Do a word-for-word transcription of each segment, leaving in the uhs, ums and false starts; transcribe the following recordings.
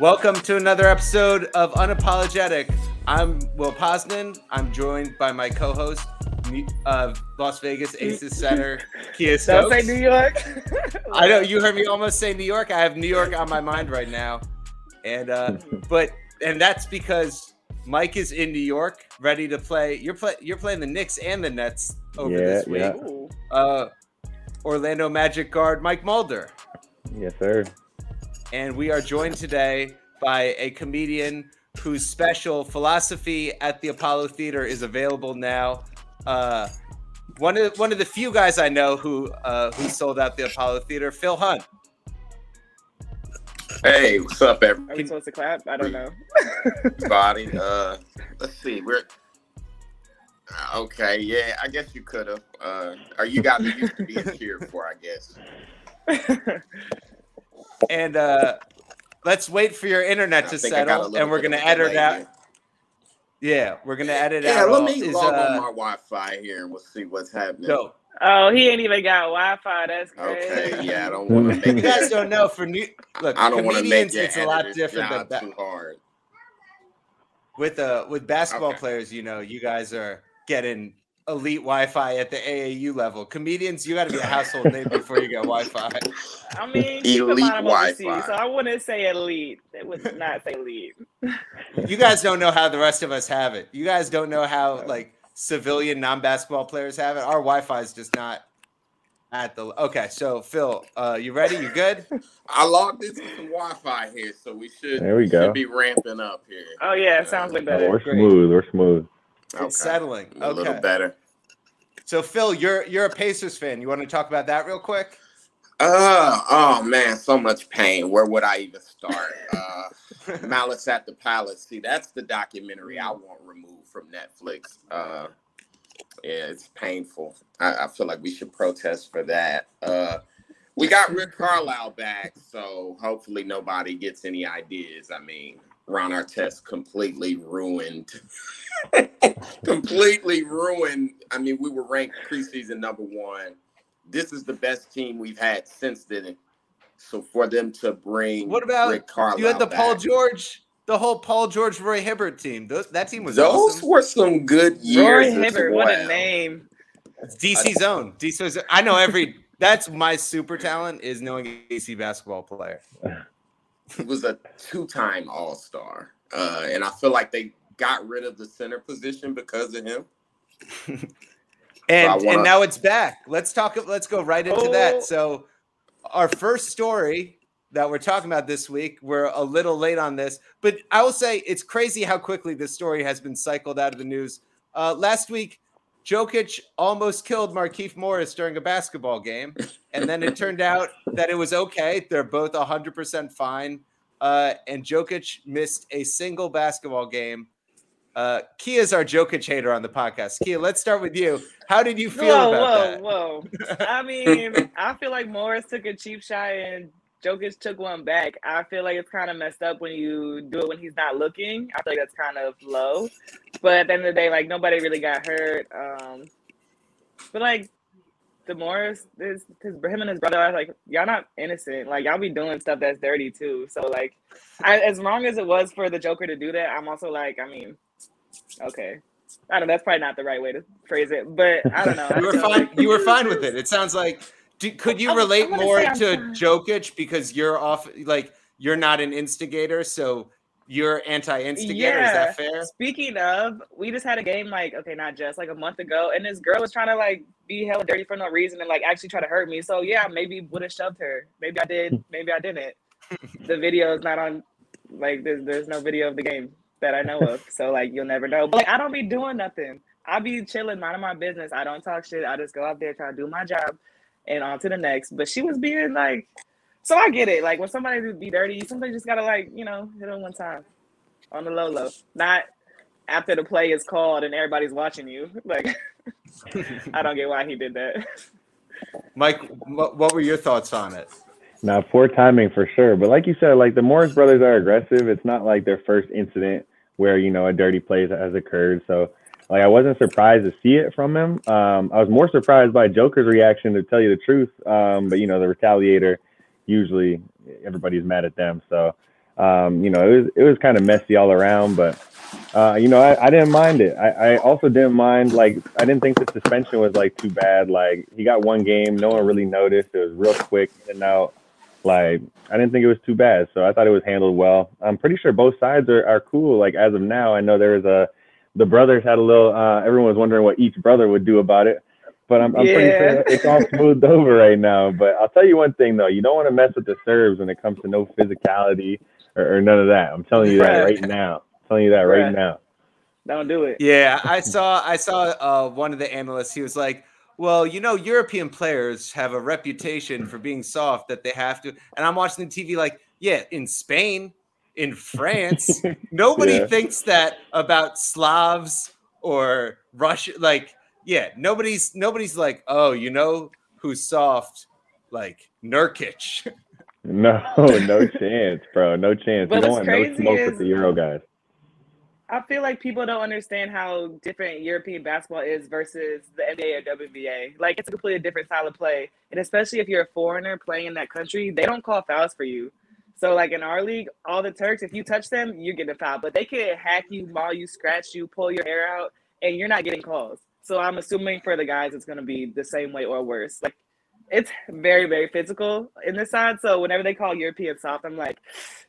Welcome to another episode of Unapologetic. I'm Will Posnan. I'm joined by my co-host of Las Vegas Aces Center, Kia Stokes. Don't say New York. I know, you heard me almost say New York. I have New York on my mind right now. And uh, but and that's because Mike is in New York, ready to play. You're, play, you're playing the Knicks and the Nets over yeah, this week. Yeah. Uh, Orlando Magic guard Mike Mulder. Yes, sir. And we are joined today by a comedian whose special Philosophy at the Apollo Theater is available now. Uh, one of the, one of the few guys I know who uh, who sold out the Apollo Theater, Phil Hunt. Hey, what's up, everybody? Are we supposed to clap? I don't know. Everybody, uh, let's see. We're okay. Yeah, I guess you could have. Uh, or you got me used to being here before, I guess. And uh, let's wait for your internet to settle, and we're gonna edit out. Yeah, we're gonna edit out. Yeah, let me log on my Wi-Fi here, and we'll see what's happening. No. Oh, he ain't even got Wi-Fi. That's crazy. Okay, yeah, I don't want to make. You guys don't know for new look. I don't want to make it's a lot different than that. Too hard. With uh, with basketball okay. players, you know, you guys are getting elite Wi-Fi at the A A U level. Comedians, you got to be a household name before you get Wi-Fi. I mean, elite Wi-Fi. See, so I wouldn't say elite. It would not say elite. You guys don't know how the rest of us have it. You guys don't know how like civilian non-basketball players have it. Our Wi-Fi is just not at the. Okay, so Phil, uh, you ready? You good? I logged into some Wi-Fi here, so we should. There we go. Should be ramping up here. Oh yeah, sounds like better. Oh, we're Great. smooth. We're smooth. Okay. It's settling okay. a little better. So Phil, you're you're a Pacers fan. You want to talk about that real quick? Uh oh man, so much pain. Where would I even start? Uh, Malice at the Palace. See, that's the documentary I want removed from Netflix. Uh, yeah, it's painful. I, I feel like we should protest for that. Uh, we got Rick Carlisle back, so hopefully nobody gets any ideas. I mean. Ron Artest completely ruined, completely ruined. I mean, we were ranked preseason number one. This is the best team we've had since then. So for them to bring what about Rick Carlisle you had the back, Paul George, the whole Paul George Roy Hibbert team. Those that team was those awesome. were some good years. Roy Hibbert, well. what a name! It's D C's I, own. D C's. I know every. That's my super talent is knowing a D C basketball player. He was a two-time All-Star, uh, and I feel like they got rid of the center position because of him. and so wanna... and now it's back. Let's talk. Let's go right into oh. that. So, our first story that we're talking about this week, we're a little late on this, but I will say it's crazy how quickly this story has been cycled out of the news. Uh, last week, Jokic almost killed Marquise Morris during a basketball game. And then it turned out that it was okay. They're both one hundred percent fine. Uh, and Jokic missed a single basketball game. Uh, Kia's our Jokic hater on the podcast. Kia, let's start with you. How did you feel whoa, about whoa, that? Whoa, whoa, I mean, I feel like Morris took a cheap shot and Jokic took one back. I feel like it's kind of messed up when you do it when he's not looking. I feel like that's kind of low. But at the end of the day, like, nobody really got hurt. Um, but, like, the Morris, his, his, him and his brother, I was like, y'all not innocent. Like, y'all be doing stuff that's dirty, too. So, like, I, as wrong as it was for the Joker to do that, I'm also like, I mean, okay. I don't know. That's probably not the right way to phrase it. But I don't know. you, were fine, you were fine with it. It sounds like do, could you relate I'm, I'm more to fine. Jokic because you're off, like, you're not an instigator, so – You're anti-instigator, yeah. Is that fair? Speaking of, we just had a game like, okay, not just, like a month ago, and this girl was trying to like be hella dirty for no reason and like actually try to hurt me. So yeah, maybe would have shoved her. Maybe I did, maybe I didn't. The video is not on, like there's, there's no video of the game that I know of. So like, you'll never know. But like, I don't be doing nothing. I be chilling, minding my business. I don't talk shit. I just go out there, try to do my job, and on to the next. But she was being like, so I get it. Like, when somebody just be dirty, somebody just gotta, like, you know, hit them one time on the low low. Not after the play is called and everybody's watching you. Like, I don't get why he did that. Mike, what were your thoughts on it? Now, poor timing for sure. But like you said, like, the Morris brothers are aggressive. It's not like their first incident where, you know, a dirty play has occurred. So, like, I wasn't surprised to see it from him. Um, I was more surprised by Joker's reaction, to tell you the truth. Um, but, you know, the retaliator, usually everybody's mad at them. So, um, you know, it was it was kind of messy all around. But, uh, you know, I, I didn't mind it. I, I also didn't mind, like, I didn't think the suspension was, like, too bad. Like, he got one game. No one really noticed. It was real quick in and out. Like, I didn't think it was too bad. So I thought it was handled well. I'm pretty sure both sides are, are cool. Like, as of now, I know there was a, the brothers had a little, uh, everyone was wondering what each brother would do about it. But I'm, I'm yeah. pretty sure it's all smoothed over right now. But I'll tell you one thing, though. You don't want to mess with the Serbs when it comes to no physicality or, or none of that. I'm telling you that right now. I'm telling you that right, right now. Don't do it. Yeah, I saw, I saw uh, one of the analysts. He was like, well, you know, European players have a reputation for being soft that they have to. And I'm watching the T V like, yeah, in Spain, in France, nobody yeah. thinks that about Slavs or Russia. Like, yeah, nobody's nobody's like, oh, you know who's soft? Like, Nurkic. No, no chance, bro. No chance. But you don't want no smoke is- with the Euro guys. I feel like people don't understand how different European basketball is versus the N B A or W N B A. Like, it's a completely different style of play. And especially if you're a foreigner playing in that country, they don't call fouls for you. So, like, in our league, all the Turks, if you touch them, you're getting a foul. But they can hack you, maul you, scratch you, pull your hair out, and you're not getting calls. So I'm assuming for the guys it's going to be the same way or worse. Like, it's very, very physical in this side. So whenever they call European soft, I'm like,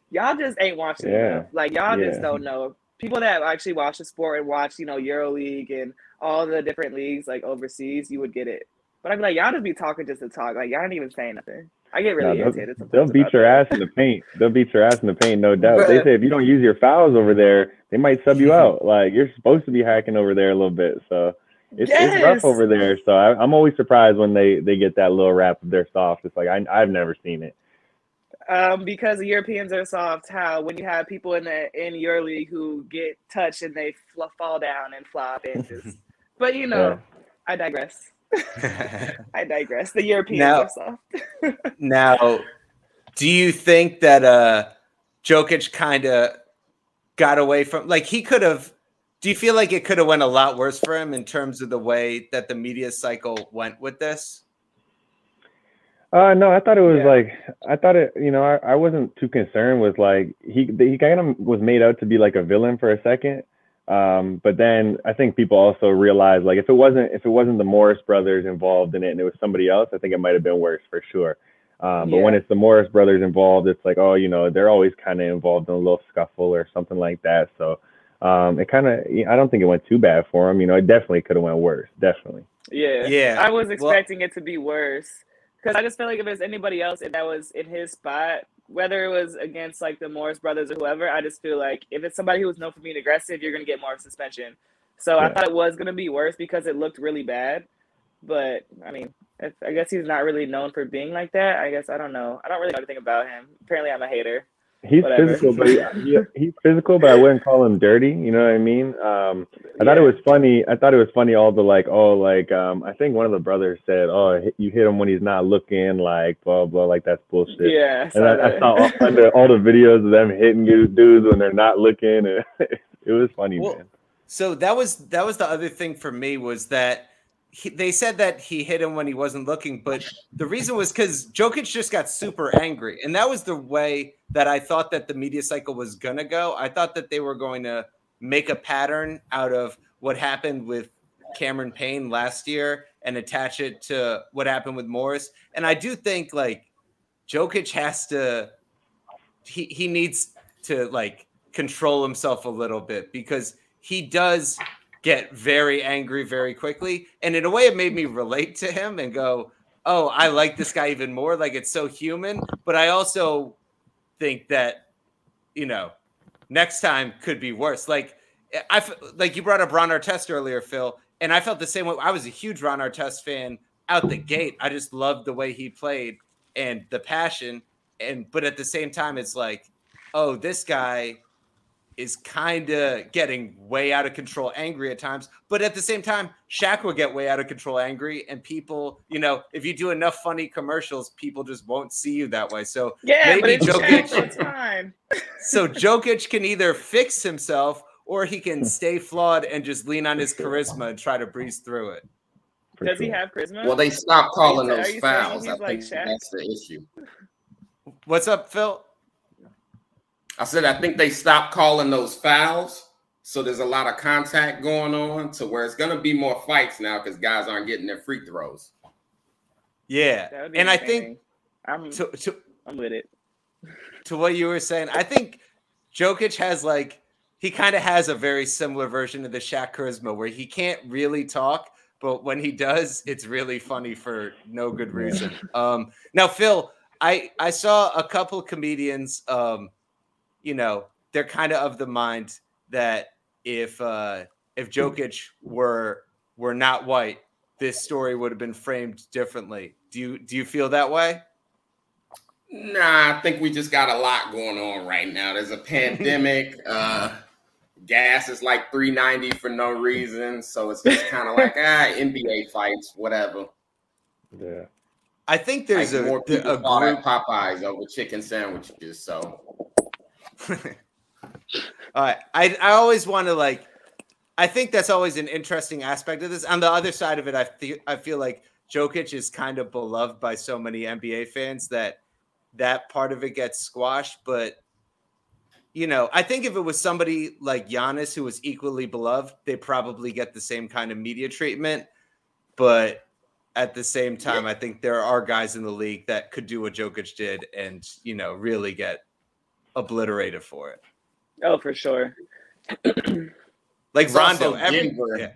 y'all just ain't watching yeah. enough. Like, y'all yeah. just don't know. People that actually watch the sport and watch, you know, EuroLeague and all the different leagues, like, overseas, you would get it. But I'd be like, y'all just be talking just to talk. Like, y'all ain't even saying nothing. I get really no, irritated sometimes. They'll beat your that. ass in the paint. They'll beat your ass in the paint, no doubt. But, they say if you don't use your fouls over there, they might sub you out. Like, you're supposed to be hacking over there a little bit. So it's, yes. it's rough over there. So I, I'm always surprised when they, they get that little rap of their soft. It's like, I, I've never seen it. Um, because the Europeans are soft, how when you have people in the in your league who get touched and they fl- fall down and flop and just, but you know, yeah. I digress. I digress. The Europeans now, are soft. Now, do you think that uh, Jokic kind of got away from, like, he could have? Do you feel like it could have went a lot worse for him in terms of the way that the media cycle went with this? Uh, no, I thought it was yeah. like, I thought it, you know, I, I wasn't too concerned with, like, he he kind of was made out to be like a villain for a second. Um, but then I think people also realized, like, if it wasn't, if it wasn't the Morris brothers involved in it and it was somebody else, I think it might've been worse for sure. Um, but yeah. when it's the Morris brothers involved, it's like, oh, you know, they're always kind of involved in a little scuffle or something like that. So um, it kind of, I don't think it went too bad for him. You know, it definitely could have went worse. Definitely. Yeah. Yeah. I was expecting well, it to be worse. Because I just feel like if there's anybody else that was in his spot, whether it was against, like, the Morris brothers or whoever, I just feel like if it's somebody who was known for being aggressive, you're going to get more suspension. So yeah. I thought it was going to be worse because it looked really bad. But, I mean, I guess he's not really known for being like that. I guess I don't know. I don't really know anything about him. Apparently I'm a hater. He's Whatever. physical, but he, he's physical, but I wouldn't call him dirty. You know what I mean? Um, I yeah. thought it was funny. I thought it was funny. All the like, oh, like um, I think one of the brothers said, "Oh, you hit him when he's not looking," like blah blah, like that's bullshit. Yeah, I and I, I saw all, under, all the videos of them hitting these dudes when they're not looking, and it was funny, well, man. So that was that was the other thing for me was that he, they said that he hit him when he wasn't looking, but the reason was because Jokic just got super angry, and that was the way that I thought that the media cycle was going to go. I thought that they were going to make a pattern out of what happened with Cameron Payne last year and attach it to what happened with Morris. And I do think, like, Jokic has to he, – he needs to, like, control himself a little bit because he does get very angry very quickly. And in a way, it made me relate to him and go, oh, I like this guy even more. Like, it's so human. But I also – think that, you know, next time could be worse. Like I like you brought up Ron Artest earlier, Phil, And I felt the same way. I was a huge Ron Artest fan out the gate. I just loved the way he played and the passion. And but at the same time, it's like, oh, this guy is kind of getting way out of control, angry at times. But at the same time, Shaq will get way out of control, angry. And people, you know, if you do enough funny commercials, people just won't see you that way. So yeah, maybe but it's Jokic, time. So Jokic can either fix himself or he can stay flawed and just lean on his charisma and try to breeze through it. Does he have charisma? Well, they stopped calling those fouls. I think that's the issue. What's up, Phil? I said, I think they stopped calling those fouls. So there's a lot of contact going on to where it's going to be more fights now because guys aren't getting their free throws. Yeah. And I think I'm, to, to, I'm with it. To what you were saying, I think Jokic has like, he kind of has a very similar version of the Shaq charisma where he can't really talk, but when he does, it's really funny for no good reason. Um, now, Phil, I, I saw a couple of comedians, um, you know, they're kind of of the mind that if uh, if Jokic were were not white, this story would have been framed differently. Do you do you feel that way? Nah, I think we just got a lot going on right now. There's a pandemic. uh, gas is like three ninety for no reason, so it's just kind of like ah, N B A fights, whatever. Yeah, I think there's like a more people a group Popeyes over chicken sandwiches, so. All right. I, I always want to like, I think that's always an interesting aspect of this. On the other side of it, I, th- I feel like Jokic is kind of beloved by so many N B A fans that that part of it gets squashed. But, you know, I think if it was somebody like Giannis who was equally beloved, they probably get the same kind of media treatment. But at the same time, yeah. I think there are guys in the league that could do what Jokic did and, you know, really get obliterated for it. Oh, for sure. Like it's Rondo. Every, yeah.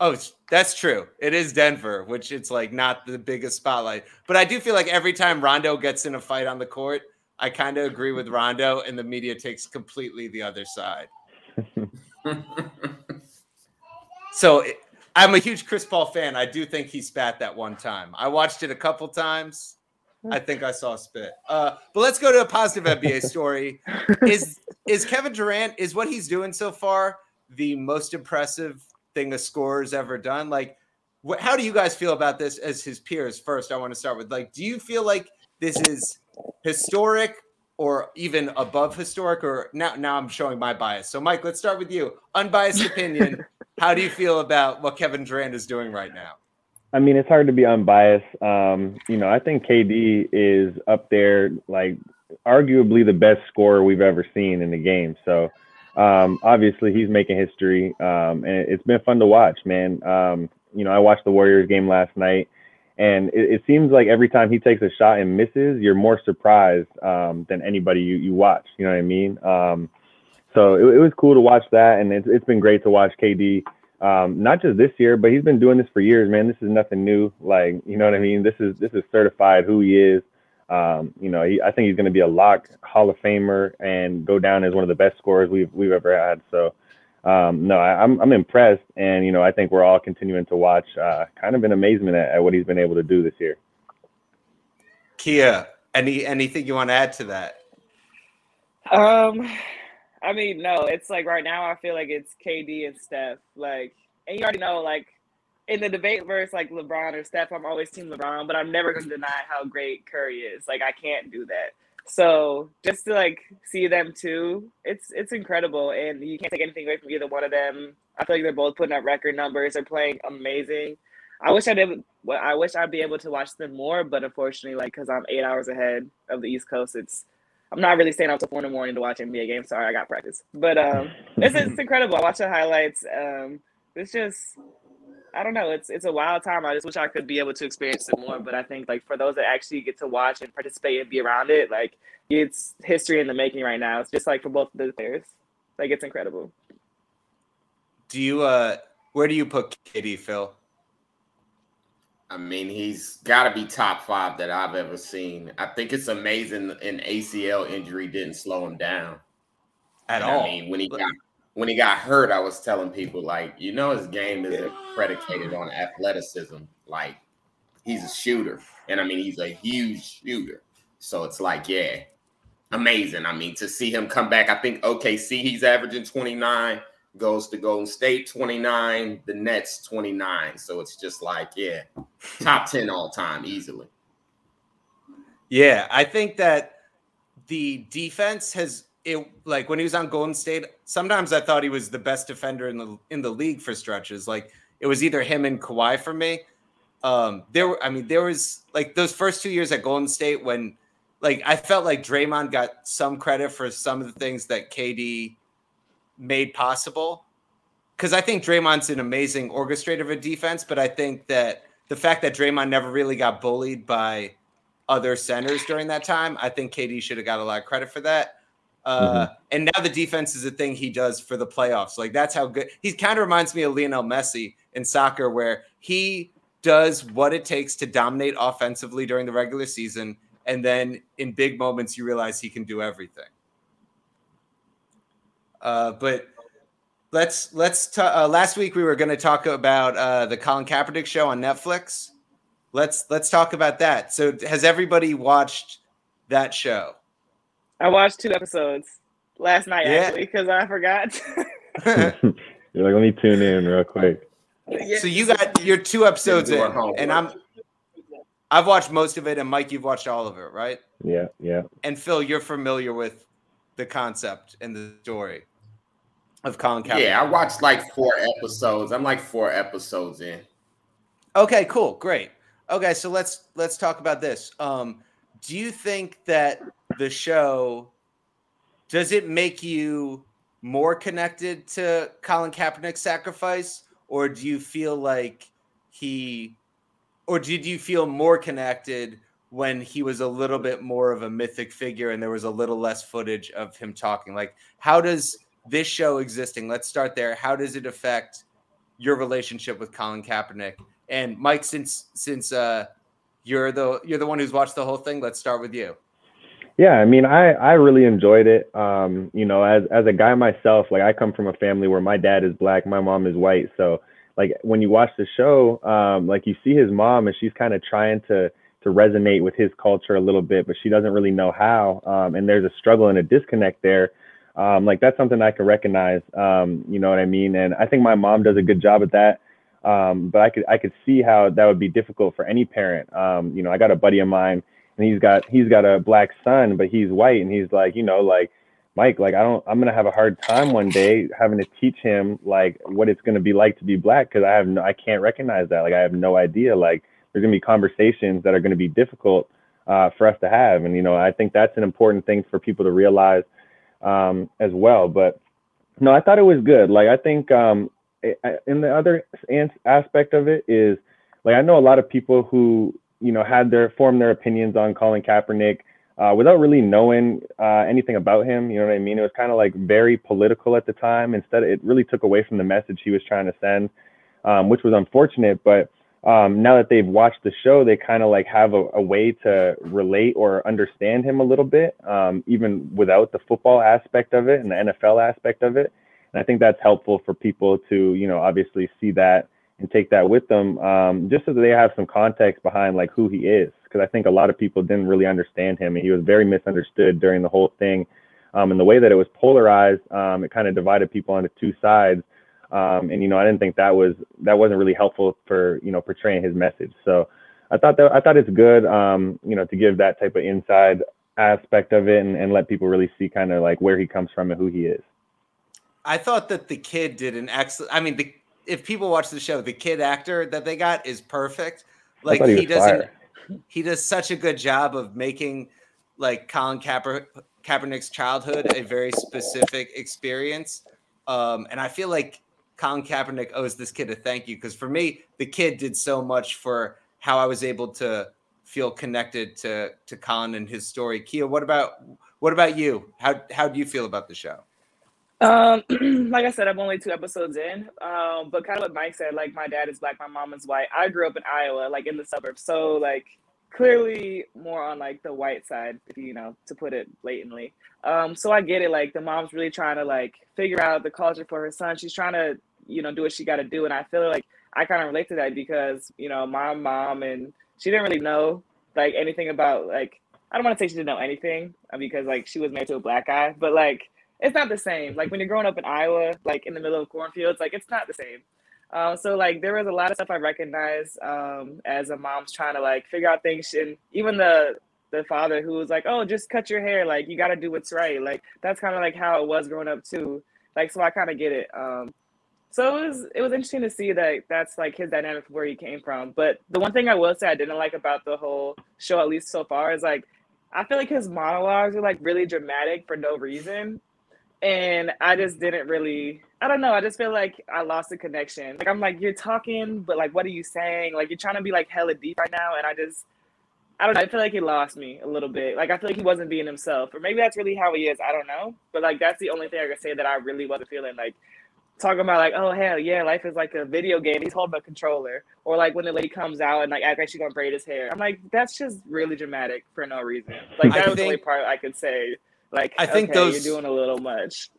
Oh, that's true. It is Denver, which it's like not the biggest spotlight. But I do feel like every time Rondo gets in a fight on the court, I kind of agree with Rondo and the media takes completely the other side. So it, I'm a huge Chris Paul fan. I do think he spat that one time. I watched it a couple times. I think I saw spit. Uh, but let's go to a positive N B A story. Is is Kevin Durant, is what he's doing so far the most impressive thing a scorer's ever done? Like, wh- how do you guys feel about this as his peers? First, I want to start with, like, do you feel like this is historic or even above historic? Or now, now I'm showing my bias. So, Mike, let's start with you. Unbiased opinion. How do you feel about what Kevin Durant is doing right now? I mean, it's hard to be unbiased. Um, you know, I think K D is up there, like arguably the best scorer we've ever seen in the game. So um, obviously he's making history um, and it's been fun to watch, man. Um, you know, I watched the Warriors game last night and it, it seems like every time he takes a shot and misses, you're more surprised um, than anybody you, you watch. You know what I mean? Um, so it, it was cool to watch that. And it's, it's been great to watch K D. Um, not just this year, but he's been doing this for years, man. This is nothing new. Like, you know what I mean? This is this is certified who he is. Um, you know, he, I think he's going to be a lock Hall of Famer and go down as one of the best scorers we've we've ever had. So, um, no, I, I'm I'm impressed. And, you know, I think we're all continuing to watch uh, kind of in amazement at, at what he's been able to do this year. Kia, any anything you want to add to that? Um. I mean, no, it's like right now I feel like it's K D and Steph. Like, and you already know, like, in the debate versus, like, LeBron or Steph, I'm always team LeBron, but I'm never going to deny how great Curry is. Like, I can't do that. So just to, like, see them two, it's it's incredible. And you can't take anything away from either one of them. I feel like they're both putting up record numbers. They're playing amazing. I wish I'd, able, I wish I'd be able to watch them more, but unfortunately, like, because I'm eight hours ahead of the East Coast, it's I'm not really staying up till four in the morning to watch N B A games. Sorry, I got practice. But um, it's, it's incredible. I watch the highlights. Um, it's just, I don't know. It's it's a wild time. I just wish I could be able to experience it more. But I think, like, for those that actually get to watch and participate and be around it, like, it's history in the making right now. It's just, like, for both of the players. Like, it's incredible. Do you uh, – where do you put K D, Phil? I mean, he's got to be top five that I've ever seen. I think it's amazing an A C L injury didn't slow him down at all. I mean, when he got when he got hurt, I was telling people, like, you know, his game is predicated on athleticism. Like, he's a shooter. And, I mean, he's a huge shooter. So it's like, yeah, amazing. I mean, to see him come back, I think O K C, he's averaging twenty-nine, goes to Golden State, twenty-nine, the Nets, twenty-nine. So it's just like, yeah, top ten all time easily. Yeah, I think that the defense has it like when he was on Golden State, sometimes I thought he was the best defender in the in the league for stretches. Like it was either him and Kawhi for me. Um, there were I mean, there was like those first two years at Golden State when like I felt like Draymond got some credit for some of the things that K D made possible. Because I think Draymond's an amazing orchestrator of a defense, but I think that the fact that Draymond never really got bullied by other centers during that time, I think K D should have got a lot of credit for that. Uh, mm-hmm. And now the defense is a thing he does for the playoffs. Like that's how good he kind of reminds me of Lionel Messi in soccer, where he does what it takes to dominate offensively during the regular season. And then in big moments, you realize he can do everything. Uh, but let's, let's, t- uh, last week we were going to talk about, uh, the Colin Kaepernick show on Netflix. Let's, let's talk about that. So has everybody watched that show? I watched two episodes last night, yeah. actually, because I forgot. You're like, let me tune in real quick. So you got your two episodes in, and I'm, I've watched most of it, and Mike, you've watched all of it, right? Yeah, yeah. And Phil, you're familiar with the concept and the story of Colin Kaepernick. Yeah, I watched like four episodes. I'm like four episodes in. Okay, cool, great. Okay, so let's let's talk about this. Um, do you think that the show, does it make you more connected to Colin Kaepernick's sacrifice, or do you feel like he, or did you feel more connected when he was a little bit more of a mythic figure and there was a little less footage of him talking? Like, how does this show existing, let's start there, how does it affect your relationship with Colin Kaepernick? And Mike, since since uh, you're the you're the one who's watched the whole thing, let's start with you. Yeah, I mean, I, I really enjoyed it. Um, you know, as as a guy myself, like I come from a family where my dad is black, my mom is white. So like when you watch the show, um, like you see his mom and she's kind of trying to to resonate with his culture a little bit, but she doesn't really know how. Um, and there's a struggle and a disconnect there. Um, like that's something I can recognize. Um, you know what I mean? And I think my mom does a good job at that. Um, but I could I could see how that would be difficult for any parent. Um, you know, I got a buddy of mine. And he's got he's got a black son, but he's white. And he's like, you know, like, Mike, like, I don't I'm going to have a hard time one day having to teach him, like, what it's going to be like to be black, because I have no, I can't recognize that. Like, I have no idea. Like, there's going to be conversations that are going to be difficult uh, for us to have. And, you know, I think that's an important thing for people to realize um, as well. But no, I thought it was good. Like, I think um, it, I, and the other aspect of it is, like, I know a lot of people who, you know, had their formed their opinions on Colin Kaepernick uh, without really knowing uh, anything about him. You know what I mean? It was kind of like very political at the time. Instead, it really took away from the message he was trying to send, um, which was unfortunate. But um, now that they've watched the show, they kind of like have a, a way to relate or understand him a little bit, um, even without the football aspect of it and the N F L aspect of it. And I think that's helpful for people to, you know, obviously see that and take that with them, um, just so that they have some context behind like who he is. Because I think a lot of people didn't really understand him, and he was very misunderstood during the whole thing. Um, and the way that it was polarized, um, it kind of divided people onto two sides. Um, and you know, I didn't think that was that wasn't really helpful for you know portraying his message. So I thought that I thought it's good, um, you know, to give that type of inside aspect of it and, and let people really see kind of like where he comes from and who he is. I thought that the kid did an excellent. I mean the. If people watch the show, the kid actor that they got is perfect. Like he, he doesn't, he does such a good job of making like Colin Kaeper, Kaepernick's childhood a very specific experience. Um, and I feel like Colin Kaepernick owes this kid a thank you. Cause for me, the kid did so much for how I was able to feel connected to, to Colin and his story. Kia, what about, what about you? How, how do you feel about the show? Um, like I said, I'm only two episodes in, um, but kind of what Mike said, like my dad is black, my mom is white. I grew up in Iowa, like in the suburbs. So like clearly more on like the white side, you know, to put it blatantly. Um, so I get it. Like the mom's really trying to like figure out the culture for her son. She's trying to, you know, do what she got to do. And I feel like I kind of relate to that because, you know, my mom, and she didn't really know like anything about, like, I don't want to say she didn't know anything because like she was married to a black guy, but like, it's not the same. Like when you're growing up in Iowa, like in the middle of cornfields, like it's not the same. Uh, so like there was a lot of stuff I recognized um, as a mom's trying to like figure out things, and even the the father who was like, "Oh, just cut your hair. Like you got to do what's right." Like that's kind of like how it was growing up too. Like so I kind of get it. Um, so it was it was interesting to see that that's like his dynamic where he came from. But the one thing I will say I didn't like about the whole show, at least so far, is like I feel like his monologues are like really dramatic for no reason. And I just didn't really, I don't know. I just feel like I lost the connection. Like, I'm like, you're talking, but like, what are you saying? Like, you're trying to be like hella deep right now. And I just, I don't know. I feel like he lost me a little bit. Like, I feel like he wasn't being himself, or maybe that's really how he is. I don't know. But like, that's the only thing I can say that I really wasn't feeling. Like talking about like, oh hell yeah, life is like a video game. He's holding a controller, or like when the lady comes out and like acts like she's gonna braid his hair. I'm like, that's just really dramatic for no reason. Like that I was think- the only part I could say. Like, I think okay, those, you're doing a little much.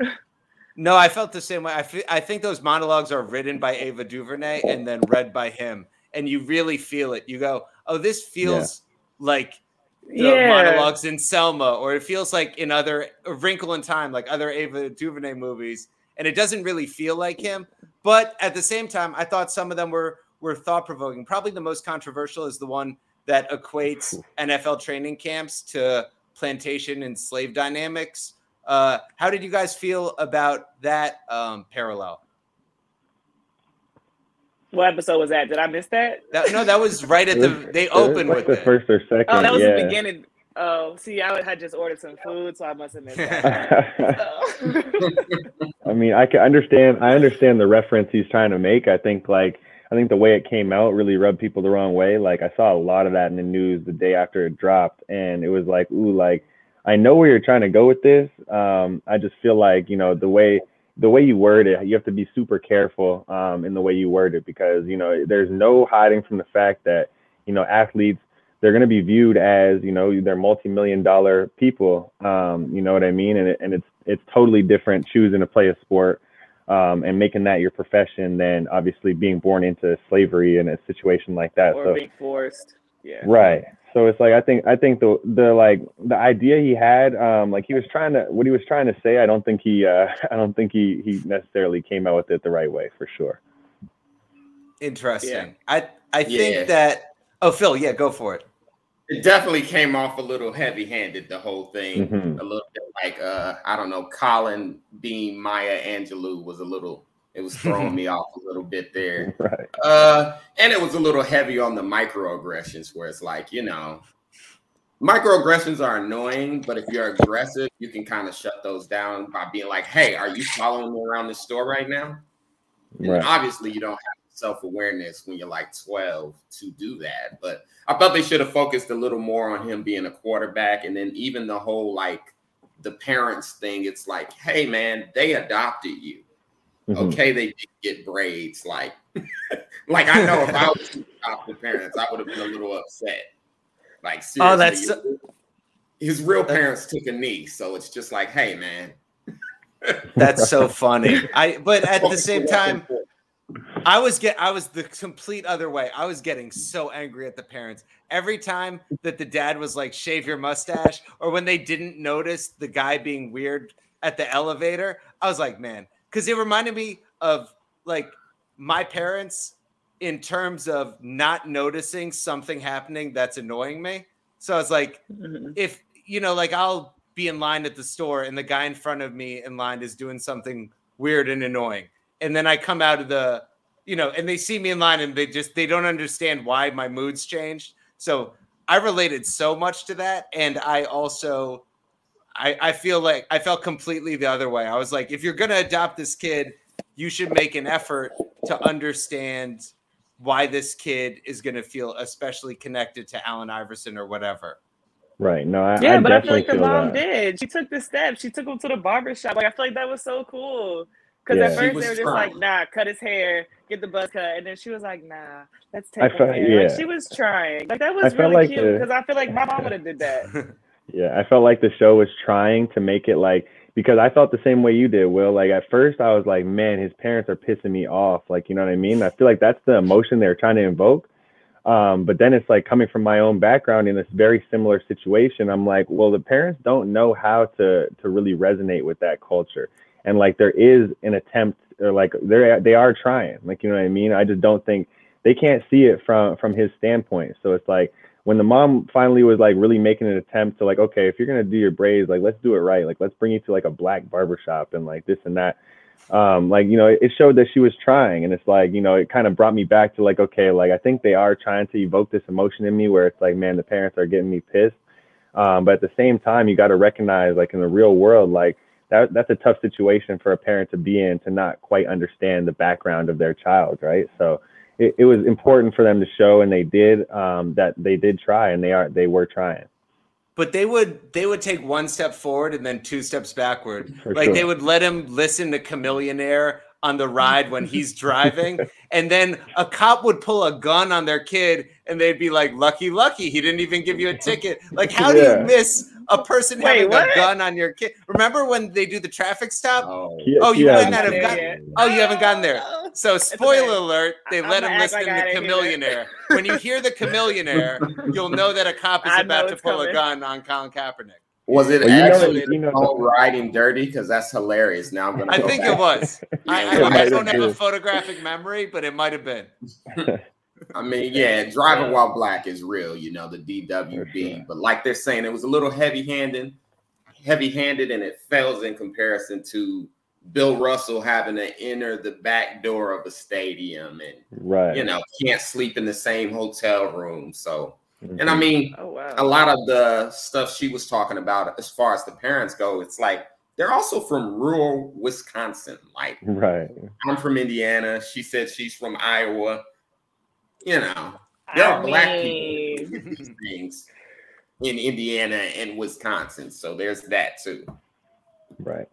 No, I felt the same way. I, f- I think those monologues are written by Ava DuVernay and then read by him. And you really feel it. You go, oh, this feels yeah. like the yeah. monologues in Selma, or it feels like in other A Wrinkle in Time, like other Ava DuVernay movies. And it doesn't really feel like him. But at the same time, I thought some of them were, were thought-provoking. Probably the most controversial is the one that equates N F L training camps to plantation and slave dynamics. Uh, how did you guys feel about that um, parallel? What episode was that? Did I miss that? that no, that was right at the, they opened like with the it. First or second. Oh, that was yeah. the beginning. Oh, see, I had just ordered some food, so I must have missed that. I mean, I can understand, I understand the reference he's trying to make. I think like, I think the way it came out really rubbed people the wrong way. Like I saw a lot of that in the news the day after it dropped, and it was like, ooh, like I know where you're trying to go with this. Um, I just feel like, you know, the way the way you word it, you have to be super careful um, in the way you word it, because, you know, there's no hiding from the fact that, you know, athletes, they're going to be viewed as, you know, they're multi-million dollar people. Um, you know what I mean? And it, and it's it's totally different choosing to play a sport Um, and making that your profession than obviously being born into slavery in a situation like that, or so, being forced, yeah, right. So it's like I think I think the the like the idea he had, um, like he was trying to what he was trying to say. I don't think he uh, I don't think he he necessarily came out with it the right way, for sure. Interesting. Yeah. I I think yeah. that. Oh, Phil, yeah, go for it. It definitely came off a little heavy-handed, the whole thing. Mm-hmm. A little bit like, uh, I don't know, Colin being Maya Angelou was a little, it was throwing me off a little bit there. Right. Uh, and it was a little heavy on the microaggressions, where it's like, you know, microaggressions are annoying, but if you're aggressive, you can kind of shut those down by being like, hey, are you following me around the store right now? And right. obviously you don't have self-awareness when you're like twelve to do that, but I thought they should have focused a little more on him being a quarterback. And then even the whole like the parents thing, it's like, hey man, they adopted you. Mm-hmm. Okay, they did get braids, like like I know if I was to adopt the parents, I would have been a little upset. Like seriously, oh, that's so- his real parents took a knee, so it's just like, hey man, that's so funny. I but at the same time, I was get I was the complete other way. I was getting so angry at the parents every time that the dad was like, shave your mustache, or when they didn't notice the guy being weird at the elevator. I was like, man, because it reminded me of like my parents in terms of not noticing something happening that's annoying me. So I was like, if you know, like I'll be in line at the store and the guy in front of me in line is doing something weird and annoying. And then I come out of the, you know, and they see me in line and they just, they don't understand why my mood's changed. So I related so much to that. And I also, I, I feel like I felt completely the other way. I was like, if you're going to adopt this kid, you should make an effort to understand why this kid is going to feel especially connected to Allen Iverson or whatever. Right. No, I, yeah, I but I feel like the feel mom that. did. She took the steps. She took him to the barbershop. Like, I feel like that was so cool. Because yeah. at first they were just trying. like, nah, cut his hair, get the buzz cut, and then she was like, "Nah, let's take it." Like, yeah. She was trying. Like that was I really like cute because I feel like my mom would have did that. Yeah, I felt like the show was trying to make it like, because I felt the same way you did, Will. Like at first, I was like, "Man, his parents are pissing me off." Like, you know what I mean? I feel like that's the emotion they're trying to invoke. Um, but then it's like coming from my own background in this very similar situation, I'm like, well, the parents don't know how to to really resonate with that culture. And like, there is an attempt, or like they're, they are trying, like, you know what I mean? I just don't think they can't see it from, from his standpoint. So it's like when the mom finally was like really making an attempt to like, okay, if you're going to do your braids, like, let's do it right. Like, let's bring you to like a black barbershop and like this and that. Um, like, you know, it showed that she was trying, and it's like, you know, it kind of brought me back to like, okay, like, I think they are trying to evoke this emotion in me where it's like, man, the parents are getting me pissed. Um, but at the same time, you got to recognize like in the real world, like that, that's a tough situation for a parent to be in, to not quite understand the background of their child. Right. So it, it was important for them to show, and they did, um, that they did try, and they are, they were trying. But they would they would take one step forward and then two steps backward. For like sure. They would let him listen to Chamillionaire on the ride when he's driving. And then a cop would pull a gun on their kid and they'd be like, lucky, lucky, he didn't even give you a ticket. Like, how yeah. do you miss a person Wait, having what? a gun on your kid? Remember when they do the traffic stop? Oh, oh you yeah, might not have gotten Oh, you haven't gotten there. So spoiler alert, they I'm let him listen like to Chamillionaire. When you hear the Chamillionaire, you'll know that a cop is I about to pull coming. a gun on Colin Kaepernick. Was it well, actually you know, you know, all riding dirty? Because that's hilarious. Now I'm gonna. I go think back. it was. I, I, I don't have a photographic memory, but it might have been. I mean, yeah, driving while black is real. You know, the D W B. Sure. But like they're saying, it was a little heavy-handed, heavy-handed, and it fails in comparison to Bill Russell having to enter the back door of a stadium, and right. you know, can't sleep in the same hotel room. So. And I mean, oh, wow. a lot of the stuff she was talking about as far as the parents go, it's like they're also from rural Wisconsin. Like, right. I'm from Indiana. She said she's from Iowa. You know, there I are mean... black people who do these things in Indiana and Wisconsin. So there's that, too. Right.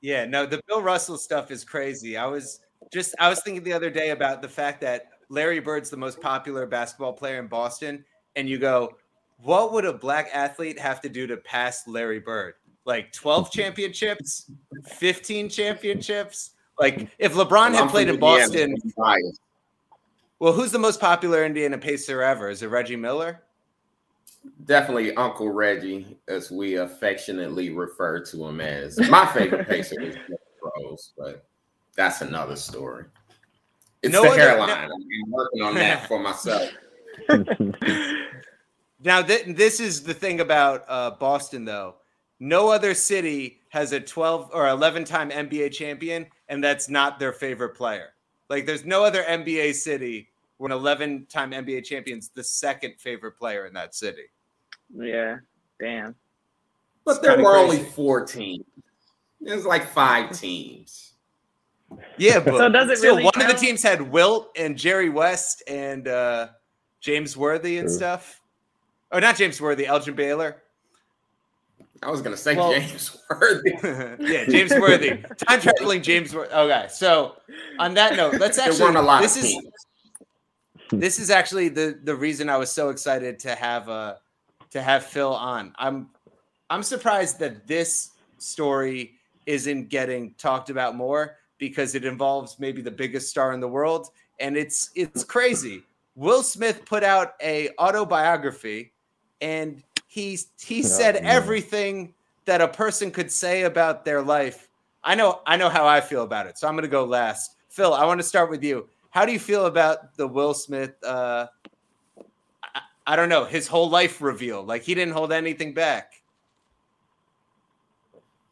Yeah, no, the Bill Russell stuff is crazy. I was just I was thinking the other day about the fact that Larry Bird's the most popular basketball player in Boston, and you go, what would a black athlete have to do to pass Larry Bird? Like twelve championships, fifteen championships? Like if LeBron had played in Boston, well, who's the most popular Indiana Pacer ever? Is it Reggie Miller? Definitely Uncle Reggie, as we affectionately refer to him as. My favorite Pacer is Rose, but that's another story. It's no the other, hairline. No. I'm working on that for myself. Now, th- this is the thing about uh, Boston, though. No other city has a twelve or eleven-time N B A champion, and that's not their favorite player. Like, there's no other N B A city where an eleven-time N B A champion's the second favorite player in that city. Yeah, damn. But it's there were crazy. only four teams. There's like five teams. Yeah, but so does it still really one count? Of the teams had Wilt and Jerry West and uh, James Worthy and sure. stuff. Oh, not James Worthy, Elgin Baylor. I was going to say well, James Worthy. Yeah, James Worthy. Time traveling James Worthy. Okay, so on that note, let's actually – There weren't a lot this of is, teams. This is actually the, the reason I was so excited to have uh, to have Phil on. I'm I'm surprised that this story isn't getting talked about more, because it involves maybe the biggest star in the world, and it's it's crazy. Will Smith put out a autobiography, and he he said everything that a person could say about their life. I know I know how I feel about it, so I'm going to go last. Phil, I want to start with you. How do you feel about the Will Smith? Uh, I, I don't know, his whole life reveal. Like, he didn't hold anything back.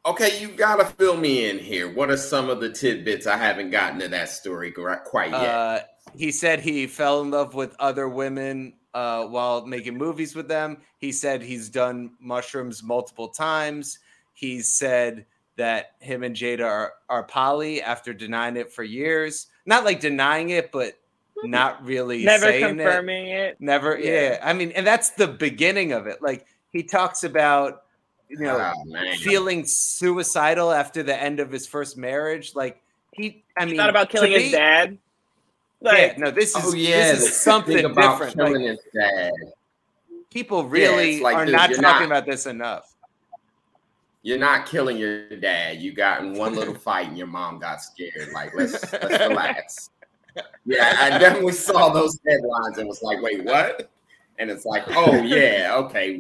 Okay, you got to fill me in here. What are some of the tidbits? I haven't gotten to that story quite yet. Uh, he said he fell in love with other women uh, while making movies with them. He said he's done mushrooms multiple times. He said that him and Jada are, are poly after denying it for years. Not like denying it, but not really Never saying confirming it. it. Never, yeah. yeah. I mean, and that's the beginning of it. Like, he talks about, you know, oh, feeling suicidal after the end of his first marriage. Like, he, I mean, he thought about killing me, his dad. Like, yeah, no, this is, oh, yeah, this is something about different. Like, dad. People really yeah, like, are dude, not talking not, about this enough. You're not killing your dad. You got in one little fight and your mom got scared. Like, let's let's relax. Yeah, I definitely saw those headlines and was like, wait, what? And it's like, oh, yeah, okay.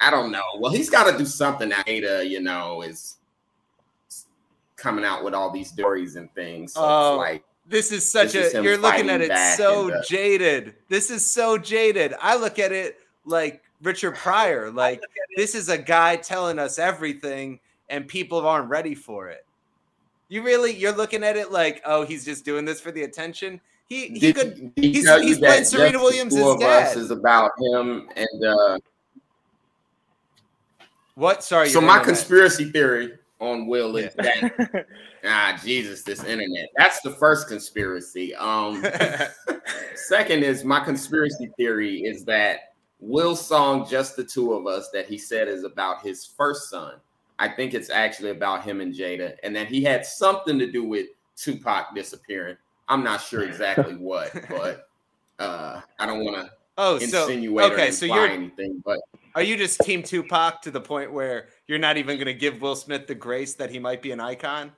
I don't know. Well, he's got to do something. Ada, you know, is coming out with all these stories and things. So um, it's like. This is such this a, is you're looking at it so the, jaded. This is so jaded. I look at it like Richard Pryor. Like, this is a guy telling us everything and people aren't ready for it. You really, you're looking at it like, oh, he's just doing this for the attention. He he did, could, did he's, he's playing Serena Williams' dad. Of Us is about him and, uh, what? Sorry. So my conspiracy that. theory. On Will is yeah. that ah Jesus, this internet. That's the first conspiracy. Um, second is my conspiracy theory is that Will's song "Just the Two of Us" that he said is about his first son. I think it's actually about him and Jada, and that he had something to do with Tupac disappearing. I'm not sure exactly what, but uh, I don't want to oh, insinuate so, okay, or imply so you're- anything, but. Are you just Team Tupac to the point where you're not even going to give Will Smith the grace that he might be an icon?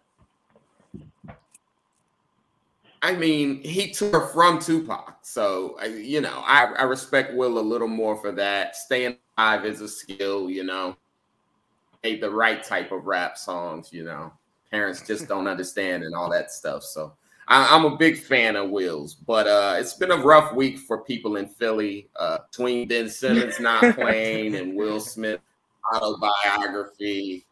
I mean, he took from Tupac. So, you know, I, I respect Will a little more for that. Staying alive is a skill, you know. Made the right type of rap songs, you know. Parents just don't understand and all that stuff. So I, I'm a big fan of Will's. But uh, it's been a rough week for people in Philly. Uh, between Ben Simmons not playing and Will Smith autobiography.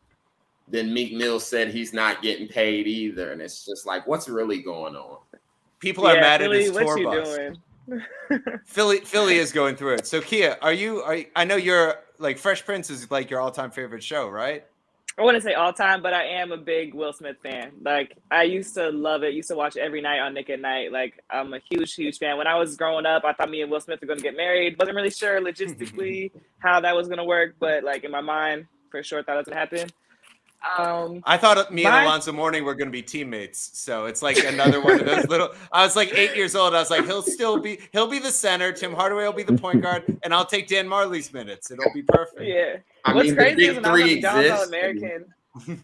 Then Meek Mill said he's not getting paid either. And it's just like, what's really going on? People yeah, are mad Philly, at his tour bus. Philly Philly is going through it. So, Kia, are you, are you – I know you're – like, Fresh Prince is like your all-time favorite show, right? I wouldn't say all time, but I am a big Will Smith fan. Like, I used to love it. Used to watch every night on Nick at Night. Like, I'm a huge, huge fan. When I was growing up, I thought me and Will Smith were going to get married. Wasn't really sure logistically how that was going to work, but, like, in my mind, for sure, thought it was going to happen. Um, I thought me my- and Alonzo Mourning were going to be teammates. So it's like another one of those little – I was, like, eight years old. I was like, he'll still be – he'll be the center. Tim Hardaway will be the point guard, and I'll take Dan Marley's minutes. It'll be perfect. Yeah. I What's mean, crazy is when I was at McDonald's All American. uh,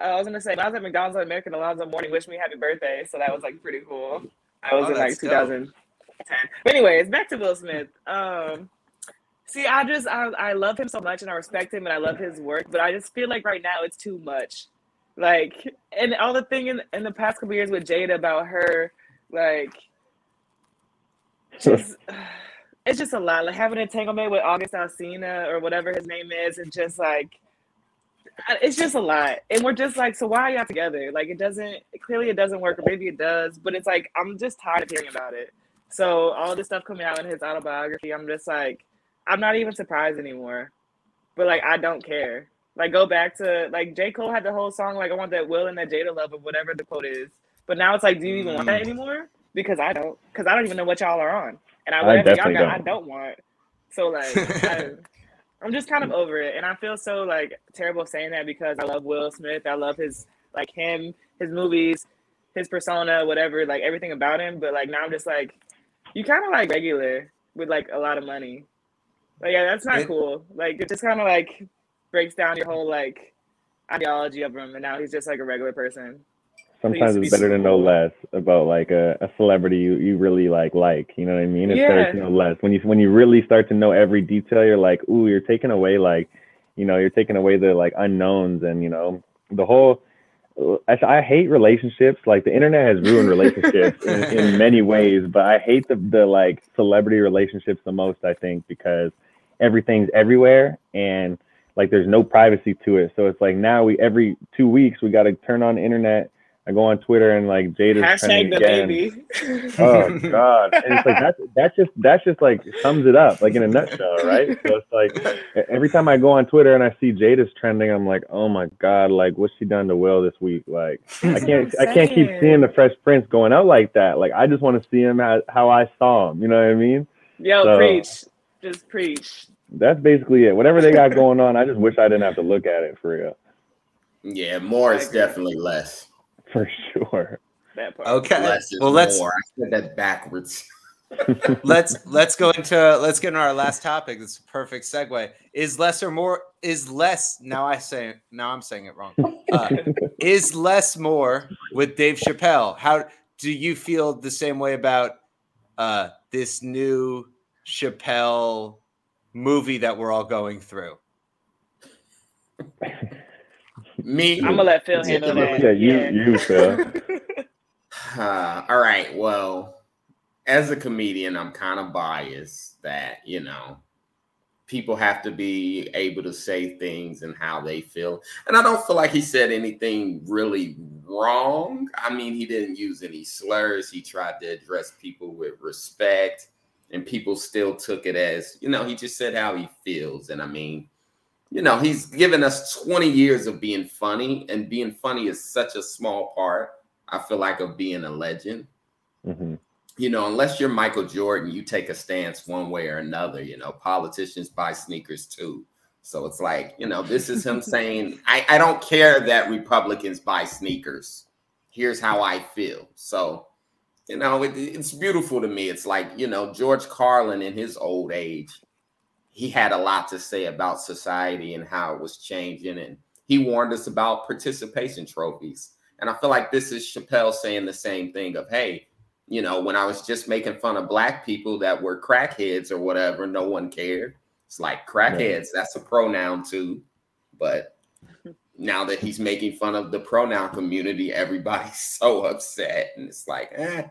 I was gonna say when I was at McDonald's All American, Alonzo Mourning wished me happy birthday, so that was like pretty cool. I was oh, in like two thousand ten. But anyways, back to Will Smith. Um, see, I just I, I love him so much, and I respect him, and I love his work, but I just feel like right now it's too much. Like, and all the thing in, in the past couple years with Jada about her, like, just. It's just a lot. Like having an entanglement with August Alsina or whatever his name is, and just like, it's just a lot. And we're just like, so why are y'all together? Like, it doesn't, clearly it doesn't work, or maybe it does, but it's like, I'm just tired of hearing about it. So all this stuff coming out in his autobiography, I'm just like, I'm not even surprised anymore. But like, I don't care. Like, go back to, like, J. Cole had the whole song, like, I want that Will and that Jada love, or whatever the quote is. But now it's like, do you even want that anymore? Because I don't, because I don't even know what y'all are on. And I, I definitely got, don't. I don't want. So, like, I, I'm just kind of over it. And I feel so, like, terrible saying that because I love Will Smith. I love his, like, him, his movies, his persona, whatever, like, everything about him. But, like, now I'm just, like, you kind of, like, regular with, like, a lot of money. Like, yeah, that's not it, cool. Like, it just kind of, like, breaks down your whole, like, ideology of him. And now he's just, like, a regular person. Sometimes it's better to know less about like a, a celebrity you, you really like, like, you know what I mean? It's yeah. better to know less. When you when you really start to know every detail, you're like, ooh, you're taking away like, you know, you're taking away the like unknowns and, you know, the whole, I, I hate relationships. Like the internet has ruined relationships in, in many ways, but I hate the, the like celebrity relationships the most, I think, because everything's everywhere and like there's no privacy to it. So it's like now we, every two weeks we got to turn on the internet. I go on Twitter and like Jada's hashtag the baby. Oh God! And it's like that's that's just that's just like sums it up like in a nutshell, right? So it's like every time I go on Twitter and I see Jada's trending, I'm like, oh my God! Like what's she done to Will this week? Like I can't I can't keep seeing the Fresh Prince going out like that. Like I just want to see him how, how I saw him. You know what I mean? Yo, so, preach, just preach. That's basically it. Whatever they got going on, I just wish I didn't have to look at it for real. Yeah, more is definitely less. For sure. that part. Okay. Less well, let's. More. I said that backwards. let's let's go into let's get into our last topic. That's a perfect segue. Is less or more? Is less? Now I say now I'm saying it wrong. Uh, is less more with Dave Chappelle? How do you feel the same way about uh, this new Chappelle movie that we're all going through? Me, I'm gonna let Phil handle that. Yeah, you, yeah. you, Phil. uh, all right. Well, as a comedian, I'm kind of biased that, you know, people have to be able to say things and how they feel. And I don't feel like he said anything really wrong. I mean, he didn't use any slurs. He tried to address people with respect, and people still took it as, you know, he just said how he feels. And I mean, you know, he's given us twenty years of being funny, and being funny is such a small part, I feel like, of being a legend. Mm-hmm. You know, unless you're Michael Jordan, you take a stance one way or another. You know, politicians buy sneakers too. So it's like, you know, this is him saying, I, I don't care that Republicans buy sneakers. Here's how I feel. So, you know, it, it's beautiful to me. It's like, you know, George Carlin in his old age, he had a lot to say about society and how it was changing. And he warned us about participation trophies. And I feel like this is Chappelle saying the same thing of, hey, you know, when I was just making fun of black people that were crackheads or whatever, no one cared. It's like crackheads, that's a pronoun too. But now that he's making fun of the pronoun community, everybody's so upset. And it's like, eh.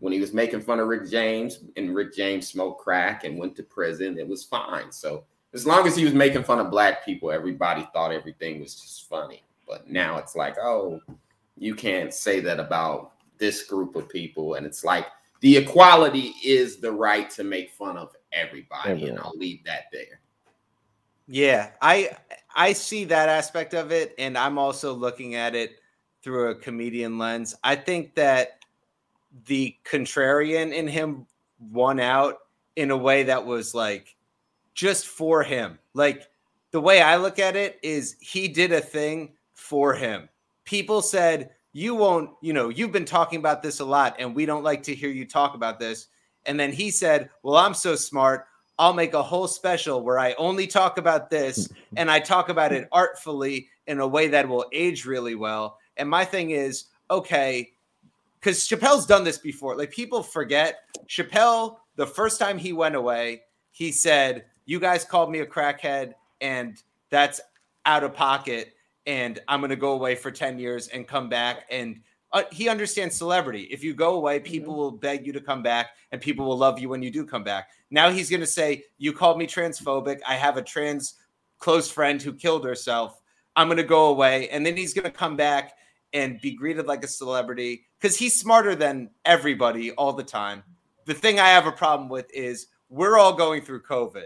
When he was making fun of Rick James, and Rick James smoked crack and went to prison, it was fine. So as long as he was making fun of black people, everybody thought everything was just funny. But now it's like, oh, you can't say that about this group of people. And it's like the equality is the right to make fun of everybody. Everyone. And I'll leave that there. Yeah, I I see that aspect of it. And I'm also looking at it through a comedian lens. I think that the contrarian in him won out in a way that was like just for him. Like the way I look at it is he did a thing for him. People said, you won't, you know, you've been talking about this a lot and we don't like to hear you talk about this. And then he said, well, I'm so smart. I'll make a whole special where I only talk about this and I talk about it artfully in a way that will age really well. And my thing is, okay, because Chappelle's done this before. Like, people forget. Chappelle, the first time he went away, he said, you guys called me a crackhead, and that's out of pocket, and I'm going to go away for ten years and come back. And uh, he understands celebrity. If you go away, people will beg you to come back, and people will love you when you do come back. Now he's going to say, you called me transphobic. I have a trans close friend who killed herself. I'm going to go away. And then he's going to come back and be greeted like a celebrity, because he's smarter than everybody all the time. The thing I have a problem with is we're all going through COVID,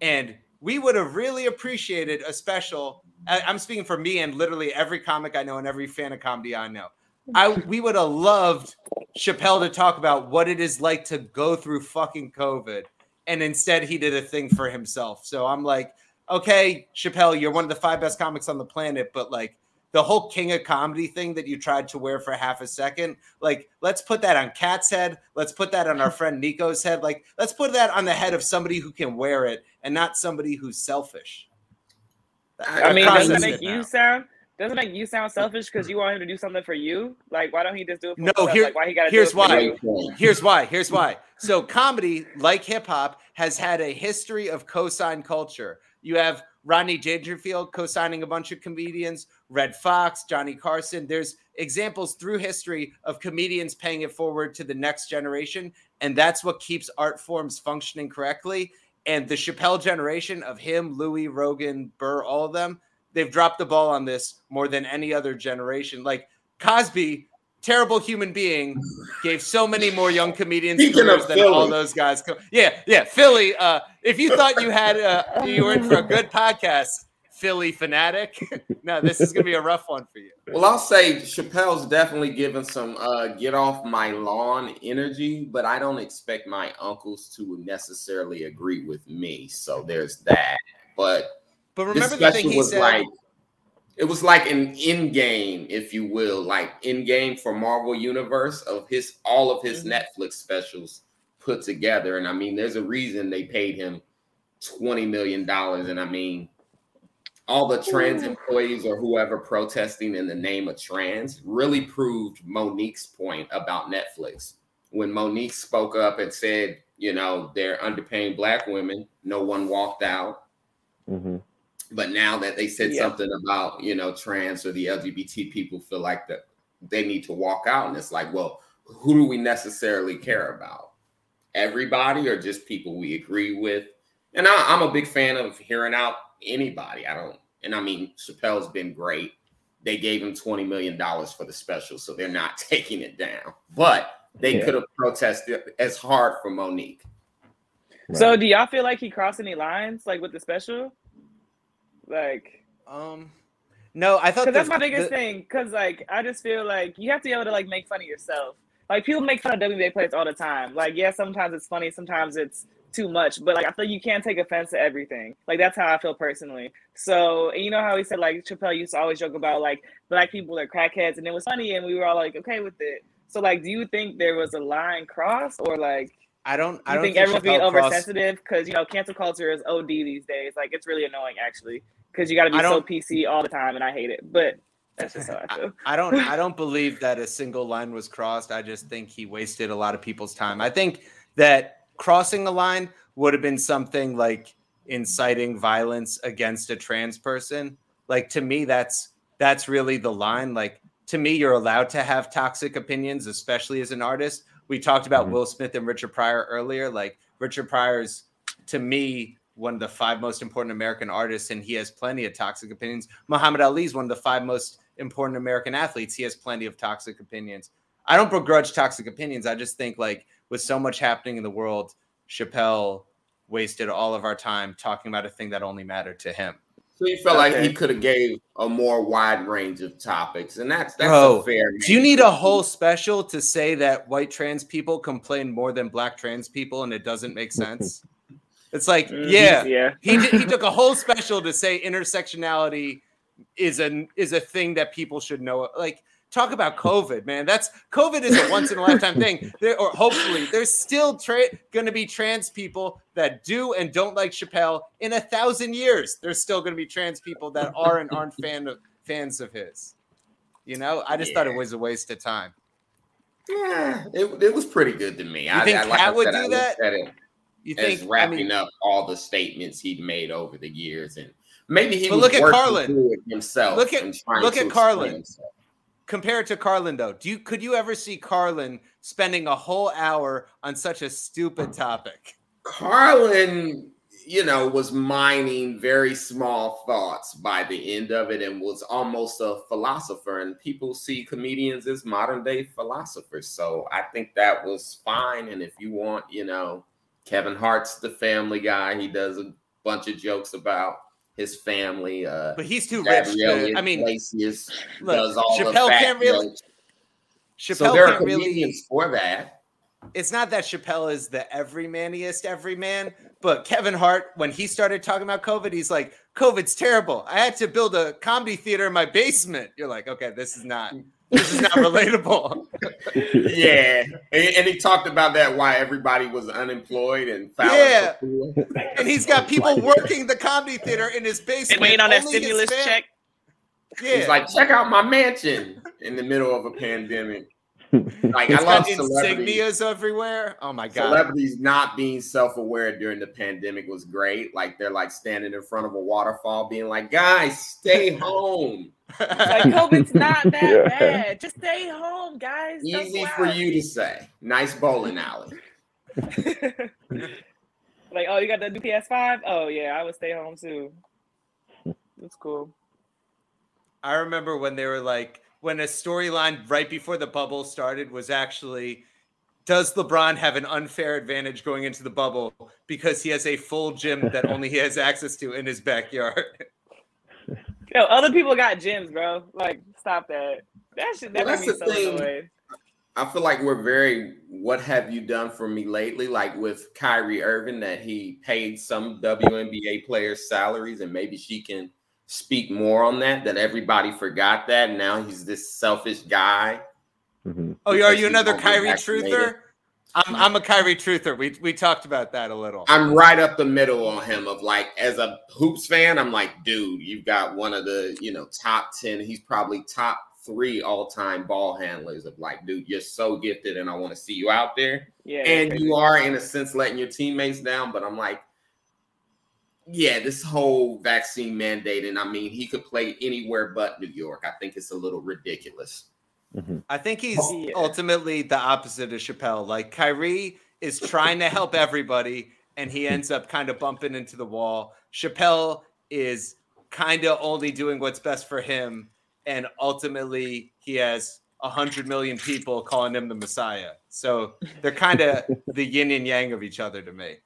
and we would have really appreciated a special. I'm speaking for me and literally every comic I know and every fan of comedy I know. I we would have loved Chappelle to talk about what it is like to go through fucking COVID, and instead he did a thing for himself. So I'm like, okay, Chappelle, you're one of the five best comics on the planet, but like, the whole king of comedy thing that you tried to wear for half a second, like, let's put that on Kat's head. Let's put that on our friend Nico's head. Like, let's put that on the head of somebody who can wear it and not somebody who's selfish. I, I mean, doesn't make you now. sound doesn't make you sound selfish because you want him to do something for you. Like, why don't he just do it for no, himself? Here, like, why he gotta here's do it for why. You? Here's why. Here's why. So comedy, like hip hop, has had a history of cosign culture. You have Rodney Dangerfield co-signing a bunch of comedians, Red Fox, Johnny Carson. There's examples through history of comedians paying it forward to the next generation, and that's what keeps art forms functioning correctly. And the Chappelle generation of him, Louis, Rogan, Burr, all of them, they've dropped the ball on this more than any other generation. Like Cosby, terrible human being, gave so many more young comedians careers than all those guys. Co- yeah, yeah, Philly. Uh, if you thought you had, uh, you were in for a good podcast, Philly fanatic. No, this is gonna be a rough one for you. Well, I'll say Chappelle's definitely given some uh, get off my lawn energy, but I don't expect my uncles to necessarily agree with me. So there's that. But but remember the thing he said. Like, It was like an end game, if you will, like end game for Marvel Universe of his all of his mm-hmm. Netflix specials put together. And I mean, there's a reason they paid him twenty million dollars. And I mean, all the trans employees or whoever protesting in the name of trans really proved Monique's point about Netflix. When Monique spoke up and said, you know, they're underpaying Black women, no one walked out. Mm-hmm. But now that they said yeah. something about, you know, trans or the L G B T people feel like that they need to walk out. And it's like, well, who do we necessarily care about? Everybody or just people we agree with? And I, I'm a big fan of hearing out anybody. I don't. And I mean, Chappelle's been great. They gave him twenty million dollars for the special, so they're not taking it down. But they yeah. could have protested as hard for Monique. Right. So do y'all feel like he crossed any lines, like with the special? Like, um, no, I thought the, that's my biggest the, thing. Cause like, I just feel like you have to be able to like make fun of yourself. Like people make fun of W N B A players all the time. Like, yeah, sometimes it's funny, sometimes it's too much, but like, I feel you can't take offense to everything. Like that's how I feel personally. So, and you know how he said like Chappelle used to always joke about like Black people are crackheads and it was funny and we were all like, okay with it. So like, do you think there was a line crossed or like, I don't. I don't think, think everyone's being oversensitive because you know cancel culture is O D these days. Like it's really annoying actually because you got to be so P C all the time, and I hate it. But that's just how I feel. I, I don't. I don't believe that a single line was crossed. I just think he wasted a lot of people's time. I think that crossing a line would have been something like inciting violence against a trans person. Like to me, that's that's really the line. Like to me, you're allowed to have toxic opinions, especially as an artist. We talked about mm-hmm. Will Smith and Richard Pryor earlier. Like Richard Pryor is, to me, one of the five most important American artists, and he has plenty of toxic opinions. Muhammad Ali is one of the five most important American athletes. He has plenty of toxic opinions. I don't begrudge toxic opinions. I just think, like, with so much happening in the world, Chappelle wasted all of our time talking about a thing that only mattered to him. So you felt okay. like he could have gave a more wide range of topics, and that's that's Bro, a fair. Do you need a whole special to say that white trans people complain more than Black trans people, and it doesn't make sense? It's like, yeah, yeah. he did, he took a whole special to say intersectionality is a is a thing that people should know. Like, talk about COVID, man. That's COVID is a once in a lifetime thing. There, or hopefully, there's still tra- going to be trans people that do and don't like Chappelle in a thousand years. There's still going to be trans people that are and aren't fan of fans of his. You know, I just yeah. thought it was a waste of time. Yeah, it it was pretty good to me. You I think I, like Cat I would do I that? It you think wrapping I mean, up all the statements he'd made over the years, and maybe he but was look at Carlin himself. Look at look at Carlin. Himself. Compared to Carlin, though, do you could you ever see Carlin spending a whole hour on such a stupid topic? Carlin, you know, was mining very small thoughts by the end of it and was almost a philosopher. And people see comedians as modern day philosophers. So I think that was fine. And if you want, you know, Kevin Hart's the Family Guy. He does a bunch of jokes about his family, uh, but he's too rich. To, I mean, Lacius look, does all Chappelle the can't really. Notes. Chappelle so there can't are really for that. It's not that Chappelle is the everymaniest everyman, but Kevin Hart, when he started talking about COVID, he's like, "COVID's terrible. I had to build a comedy theater in my basement." You're like, "Okay, this is not." This is not relatable. yeah. And, and he talked about that, why everybody was unemployed and foul. Yeah. And he's got people working the comedy theater in his basement. And waiting on that stimulus check. Yeah. He's like, check out my mansion in the middle of a pandemic. Like, I love celebrities. Insignias everywhere. Oh, my God. Celebrities not being self-aware during the pandemic was great. Like, they're, like, standing in front of a waterfall being like, guys, stay home. Like, COVID's not that yeah. bad. Just stay home, guys. Easy for you to say. Nice bowling alley. Like, oh, you got the new P S five? Oh, yeah, I would stay home, too. That's cool. I remember when they were, like, when a storyline right before the bubble started was actually, does LeBron have an unfair advantage going into the bubble because he has a full gym that only he has access to in his backyard? Yo, other people got gyms, bro. Like, stop that. That should never well, be so annoying. I feel like we're very, what have you done for me lately? Like with Kyrie Irving, that he paid some W N B A players' salaries and maybe she can speak more on that, that everybody forgot that. Now he's this selfish guy. Mm-hmm. Oh, are you another Kyrie truther? I'm I'm a Kyrie truther. We we talked about that a little. I'm right up the middle on him of like, as a hoops fan, I'm like, dude, you've got one of the, you know, top ten. He's probably top three all-time ball handlers of like, dude, you're so gifted and I want to see you out there. Yeah, and you are, in a sense, letting your teammates down. But I'm like, yeah, this whole vaccine mandate, and I mean, he could play anywhere but New York. I think it's a little ridiculous. Mm-hmm. I think he's oh, yeah. ultimately the opposite of Chappelle. Like, Kyrie is trying to help everybody, and he ends up kind of bumping into the wall. Chappelle is kind of only doing what's best for him, and ultimately he has one hundred million people calling him the Messiah. So they're kind of the yin and yang of each other to me.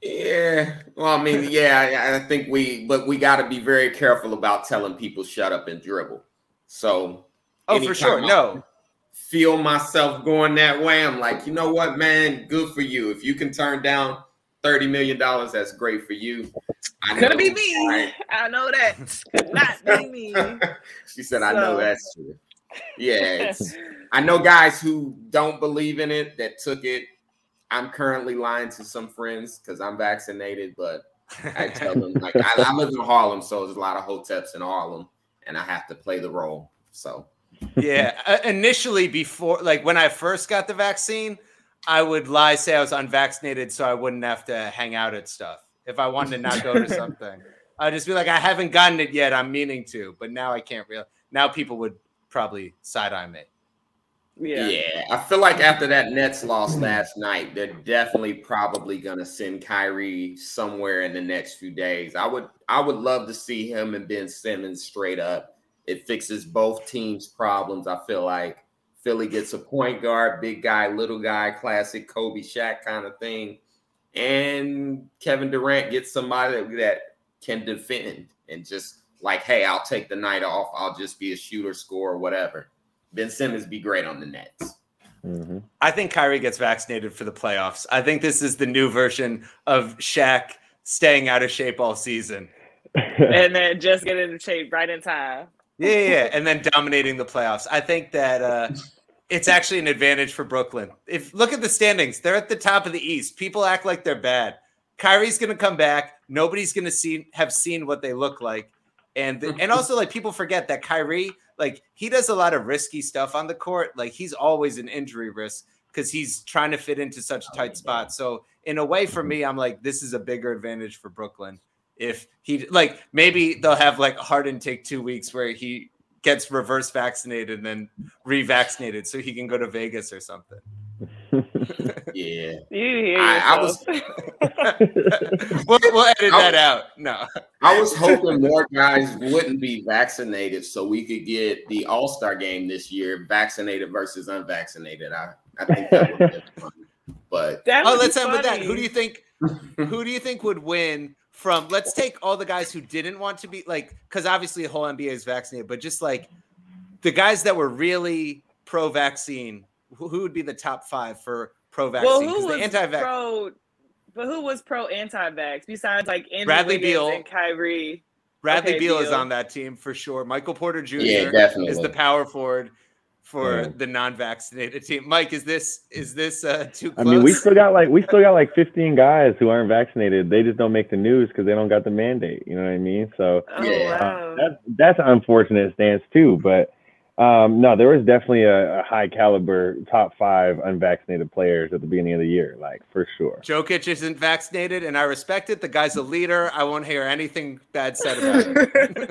Yeah. Well, I mean, yeah, I think we – but we got to be very careful about telling people shut up and dribble. So, oh, for sure. I no, feel myself going that way, I'm like, you know what, man, good for you. If you can turn down thirty million dollars, that's great for you. It's going to be me. Right? I know that. Not be me. She said, so. I know that's true. Yeah. It's, I know guys who don't believe in it that took it. I'm currently lying to some friends because I'm vaccinated, but I tell them, like, I, I live in Harlem, so there's a lot of hoteps in Harlem. And I have to play the role. So, yeah, uh, initially before, like when I first got the vaccine, I would lie, say I was unvaccinated so I wouldn't have to hang out at stuff. If I wanted to not go to something, I'd just be like, I haven't gotten it yet. I'm meaning to, but now I can't real. Now people would probably side eye me. Yeah. Yeah. I feel like after that Nets loss last night, they're definitely probably going to send Kyrie somewhere in the next few days. I would I would love to see him and Ben Simmons straight up. It fixes both teams' problems. I feel like Philly gets a point guard, big guy, little guy, classic Kobe, Shaq kind of thing. And Kevin Durant gets somebody that, that can defend and just like, hey, I'll take the night off. I'll just be a shooter, scorer, whatever. Ben Simmons be great on the Nets. Mm-hmm. I think Kyrie gets vaccinated for the playoffs. I think this is the new version of Shaq staying out of shape all season. And then just getting into shape right in time. Yeah, yeah, yeah. And then dominating the playoffs. I think that uh, it's actually an advantage for Brooklyn. If look at the standings. They're at the top of the East. People act like they're bad. Kyrie's going to come back. Nobody's going to see have seen what they look like. And, the, and also, like, people forget that Kyrie – like, he does a lot of risky stuff on the court. Like, he's always an injury risk because he's trying to fit into such tight spots. So, in a way, for me, I'm like, this is a bigger advantage for Brooklyn. If he, like, maybe they'll have, like, Harden take two weeks where he gets reverse vaccinated and then revaccinated so he can go to Vegas or something. Yeah. You I, I was. we'll, we'll edit I, that out. No. I was hoping more guys wouldn't be vaccinated so we could get the All-Star game this year, vaccinated versus unvaccinated. I, I think that would be fun. But that oh, let's end with that. Who do you think? Who do you think would win from? Let's take all the guys who didn't want to be like, because obviously the whole N B A is vaccinated, but just like the guys that were really pro-vaccine. Who would be the top five for pro-vaccine? Well, who was anti-vax- pro? But who was pro-anti-vax besides like Andrew Bradley Beal and Kyrie? Bradley okay, Beal, Beal is on that team for sure. Michael Porter Junior Yeah, is the power forward for yeah. the non-vaccinated team. Mike, is this is this uh, too close? I mean, we still got like we still got like fifteen guys who aren't vaccinated. They just don't make the news because they don't got the mandate. You know what I mean? So oh, yeah. wow. uh, that's that's an unfortunate stance too, but. Um, no, there was definitely a, a high caliber top five unvaccinated players at the beginning of the year, like for sure. Jokic isn't vaccinated, and I respect it. The guy's a leader. I won't hear anything bad said about him.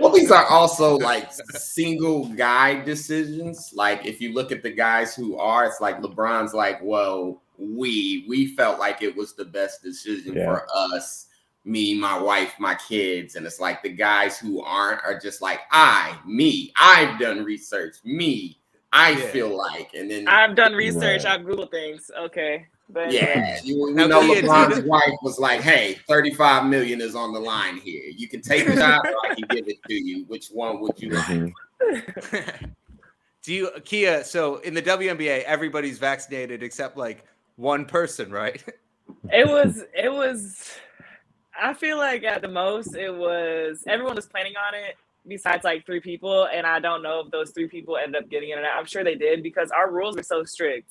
Well, these are also like single guy decisions. Like if you look at the guys who are, it's like LeBron's like, well, we we felt like it was the best decision yeah. for us. Me, my wife, my kids, and it's like the guys who aren't are just like I, me, I've done research, me, I yeah. feel like, and then I've done research, right. I've Googled things, okay, but yeah, you, you know, LeBron's wife was like, hey, thirty-five million is on the line here. You can take it out, or I can give it to you. Which one would you like? Do you, Kia? So in the W N B A, everybody's vaccinated except like one person, right? It was, it was. I feel like at the most it was everyone was planning on it besides like three people, and I don't know if those three people ended up getting it or not. I'm sure they did because our rules were so strict.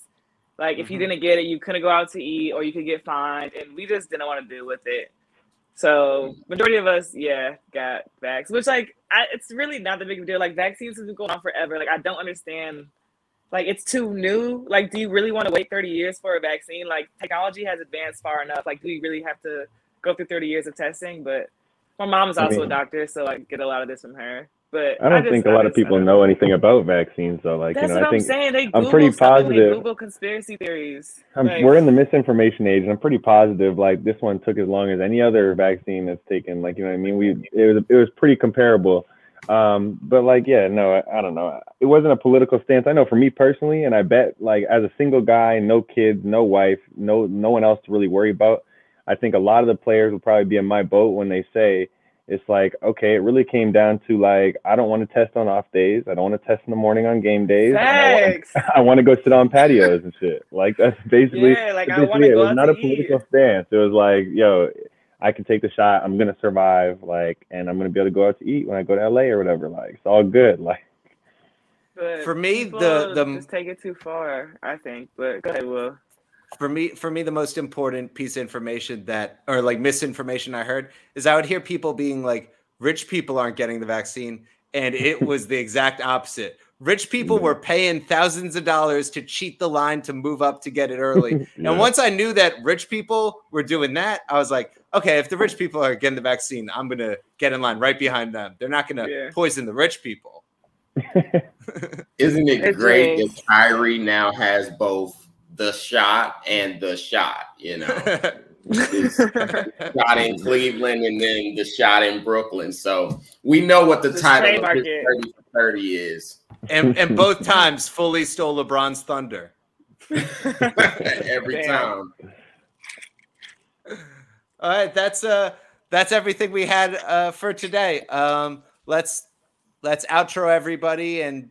Like mm-hmm. if you didn't get it, you couldn't go out to eat or you could get fined, and we just didn't want to deal with it. So majority of us, yeah, got vax, which like I, it's really not that big of a deal. Like vaccines have been going on forever. Like I don't understand. Like it's too new. Like do you really want to wait thirty years for a vaccine? Like technology has advanced far enough. Like do we really have to go through thirty years of testing? But my mom is also I mean, a doctor, so I get a lot of this from her. But I don't I just, think a lot of people know anything about vaccines, though. Like that's you know, what I think I'm saying. They Google I'm pretty positive. They Google conspiracy theories. I'm, like, we're in the misinformation age, and I'm pretty positive. Like this one took as long as any other vaccine that's taken. Like you know what I mean? We it was it was pretty comparable. Um, but like yeah, no, I, I don't know. It wasn't a political stance. I know for me personally, and I bet like as a single guy, no kids, no wife, no no one else to really worry about. I think a lot of the players will probably be in my boat when they say it's like, okay, it really came down to like, I don't want to test on off days. I don't want to test in the morning on game days. I want, I want to go sit on patios and shit. Like that's basically, yeah, like, basically I want to it. Go it was not a political eat. Stance. It was like, yo, I can take the shot. I'm going to survive. Like, and I'm going to be able to go out to eat when I go to L A or whatever. Like, it's all good. Like but for me, the, the, just take it too far, I think, but go ahead, Will. For me, for me, the most important piece of information that, or like misinformation I heard is I would hear people being like, rich people aren't getting the vaccine. And it was the exact opposite. Rich people were paying thousands of dollars to cheat the line to move up to get it early. Yeah. And once I knew that rich people were doing that, I was like, okay, if the rich people are getting the vaccine, I'm going to get in line right behind them. They're not going to yeah. poison the rich people. Isn't it it's great that Kyrie now has both the shot and the shot, you know, shot in Cleveland and then the shot in Brooklyn. So we know what the, the title of his thirty for thirty is. And, and both times fully stole LeBron's thunder. Every Damn. Time. All right. That's uh that's everything we had uh, for today. Um, let's, let's outro everybody and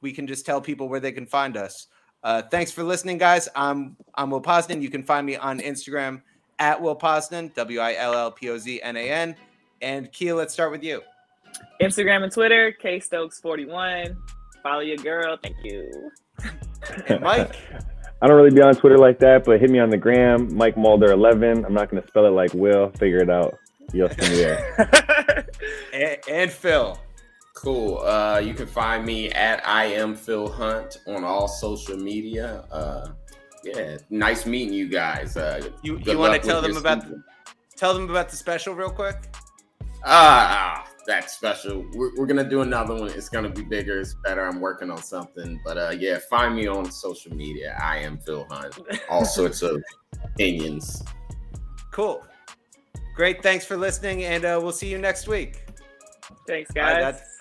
we can just tell people where they can find us. Uh, thanks for listening, guys. I'm I'm Will Posnan. You can find me on Instagram at Will Posnan, W I L L P O Z N A N. And Kia, let's start with you. Instagram and Twitter, K Stokes forty-one. Follow your girl. Thank you. And Mike. I don't really be on Twitter like that, but hit me on the gram, Mike Mulder eleven. I'm not gonna spell it like Will. Figure it out. You'll see me there. and, and Phil. Cool. Uh, you can find me at I am Phil Hunt on all social media. Uh, yeah, nice meeting you guys. Uh, you you want to tell them about season. tell them about the special real quick? Ah, that special. We're, we're gonna do another one. It's gonna be bigger. It's better. I'm working on something. But uh, yeah, find me on social media. I am Phil Hunt. All sorts of opinions. Cool. Great. Thanks for listening, and uh, we'll see you next week. Thanks, guys.